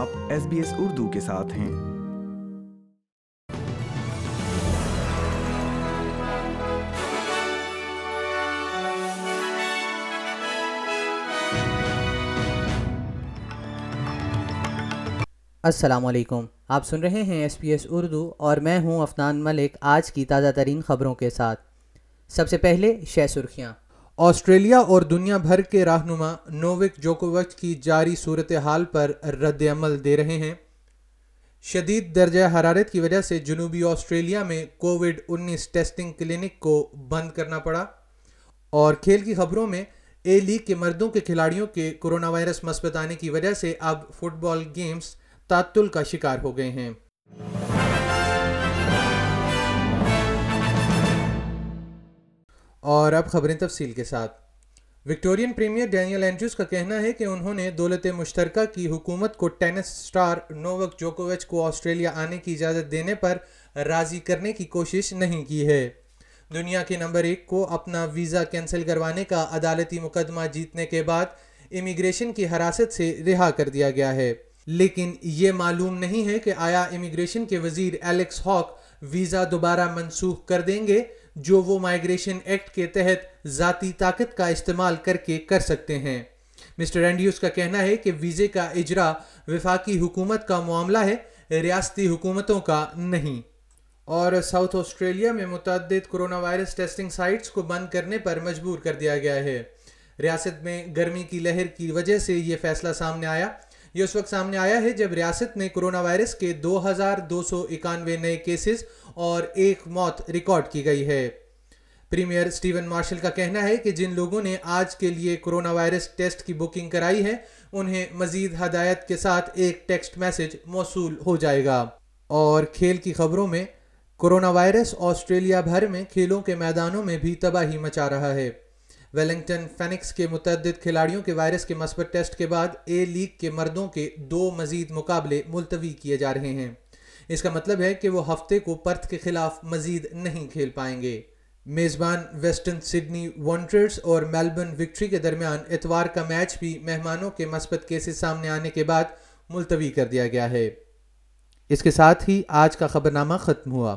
آپ S B S Urdu کے ساتھ ہیں۔ السلام علیکم، آپ سن رہے ہیں ایس بی ایس اردو اور میں ہوں افنان ملک، آج کی تازہ ترین خبروں کے ساتھ۔ سب سے پہلے شہ سرخیاں۔ آسٹریلیا اور دنیا بھر کے رہنما نووک جوکووچ کی جاری صورتحال پر رد عمل دے رہے ہیں۔ شدید درجہ حرارت کی وجہ سے جنوبی آسٹریلیا میں کووڈ-19 ٹیسٹنگ کلینک کو بند کرنا پڑا۔ اور کھیل کی خبروں میں اے لیگ کے مردوں کے کھلاڑیوں کے کرونا وائرس مثبت آنے کی وجہ سے اب فٹ بال گیمز تعطل کا شکار ہو گئے ہیں۔ اور اب خبریں تفصیل کے ساتھ۔ وکٹورین پریمیئر ڈینیل اینڈریوز کا کہنا ہے کہ انہوں نے دولت مشترکہ کی حکومت کو ٹینس سٹار نووک جوکووچ کو آسٹریلیا آنے کی اجازت دینے پر راضی کرنے کی کوشش نہیں کی ہے۔ دنیا کے نمبر 1 کو اپنا ویزا کینسل کروانے کا عدالتی مقدمہ جیتنے کے بعد امیگریشن کی حراست سے رہا کر دیا گیا ہے، لیکن یہ معلوم نہیں ہے کہ آیا امیگریشن کے وزیر ایلیکس ہاک ویزا دوبارہ منسوخ کر دیں گے، جو وہ مائیگریشن ایکٹ کے تحت ذاتی طاقت کا استعمال کر کے کر سکتے ہیں۔ مسٹر اینڈریوز کا کہنا ہے کہ ویزے کا اجرا وفاقی حکومت کا معاملہ ہے، ریاستی حکومتوں کا نہیں۔ اور ساؤتھ آسٹریلیا میں متعدد کرونا وائرس ٹیسٹنگ سائٹس کو بند کرنے پر مجبور کر دیا گیا ہے۔ ریاست میں گرمی کی لہر کی وجہ سے یہ فیصلہ سامنے آیا۔ یہ اس وقت سامنے آیا ہے جب ریاست میں کرونا وائرس کے 2291 نئے کیسز اور 1 موت ریکارڈ کی گئی ہے۔ پریمیئر سٹیون مارشل کا کہنا ہے کہ جن لوگوں نے آج کے لیے کرونا وائرس ٹیسٹ کی بکنگ کرائی ہے، انہیں مزید ہدایت کے ساتھ ایک ٹیکسٹ میسج موصول ہو جائے گا۔ اور کھیل کی خبروں میں کرونا وائرس آسٹریلیا بھر میں کھیلوں کے میدانوں میں بھی تباہی مچا رہا ہے۔ ویلنگٹن فینکس کے متعدد کھلاڑیوں کے وائرس کے مثبت ٹیسٹ کے بعد اے لیگ کے مردوں کے 2 مزید مقابلے ملتوی کیے جا رہے ہیں۔ اس کا مطلب ہے کہ وہ ہفتے کو پرتھ کے خلاف مزید نہیں کھیل پائیں گے۔ میزبان ویسٹرن سڈنی وانڈررز اور میلبرن وکٹری کے درمیان اتوار کا میچ بھی مہمانوں کے مثبت کیسز سامنے آنے کے بعد ملتوی کر دیا گیا ہے۔ اس کے ساتھ ہی آج کا خبرنامہ ختم ہوا۔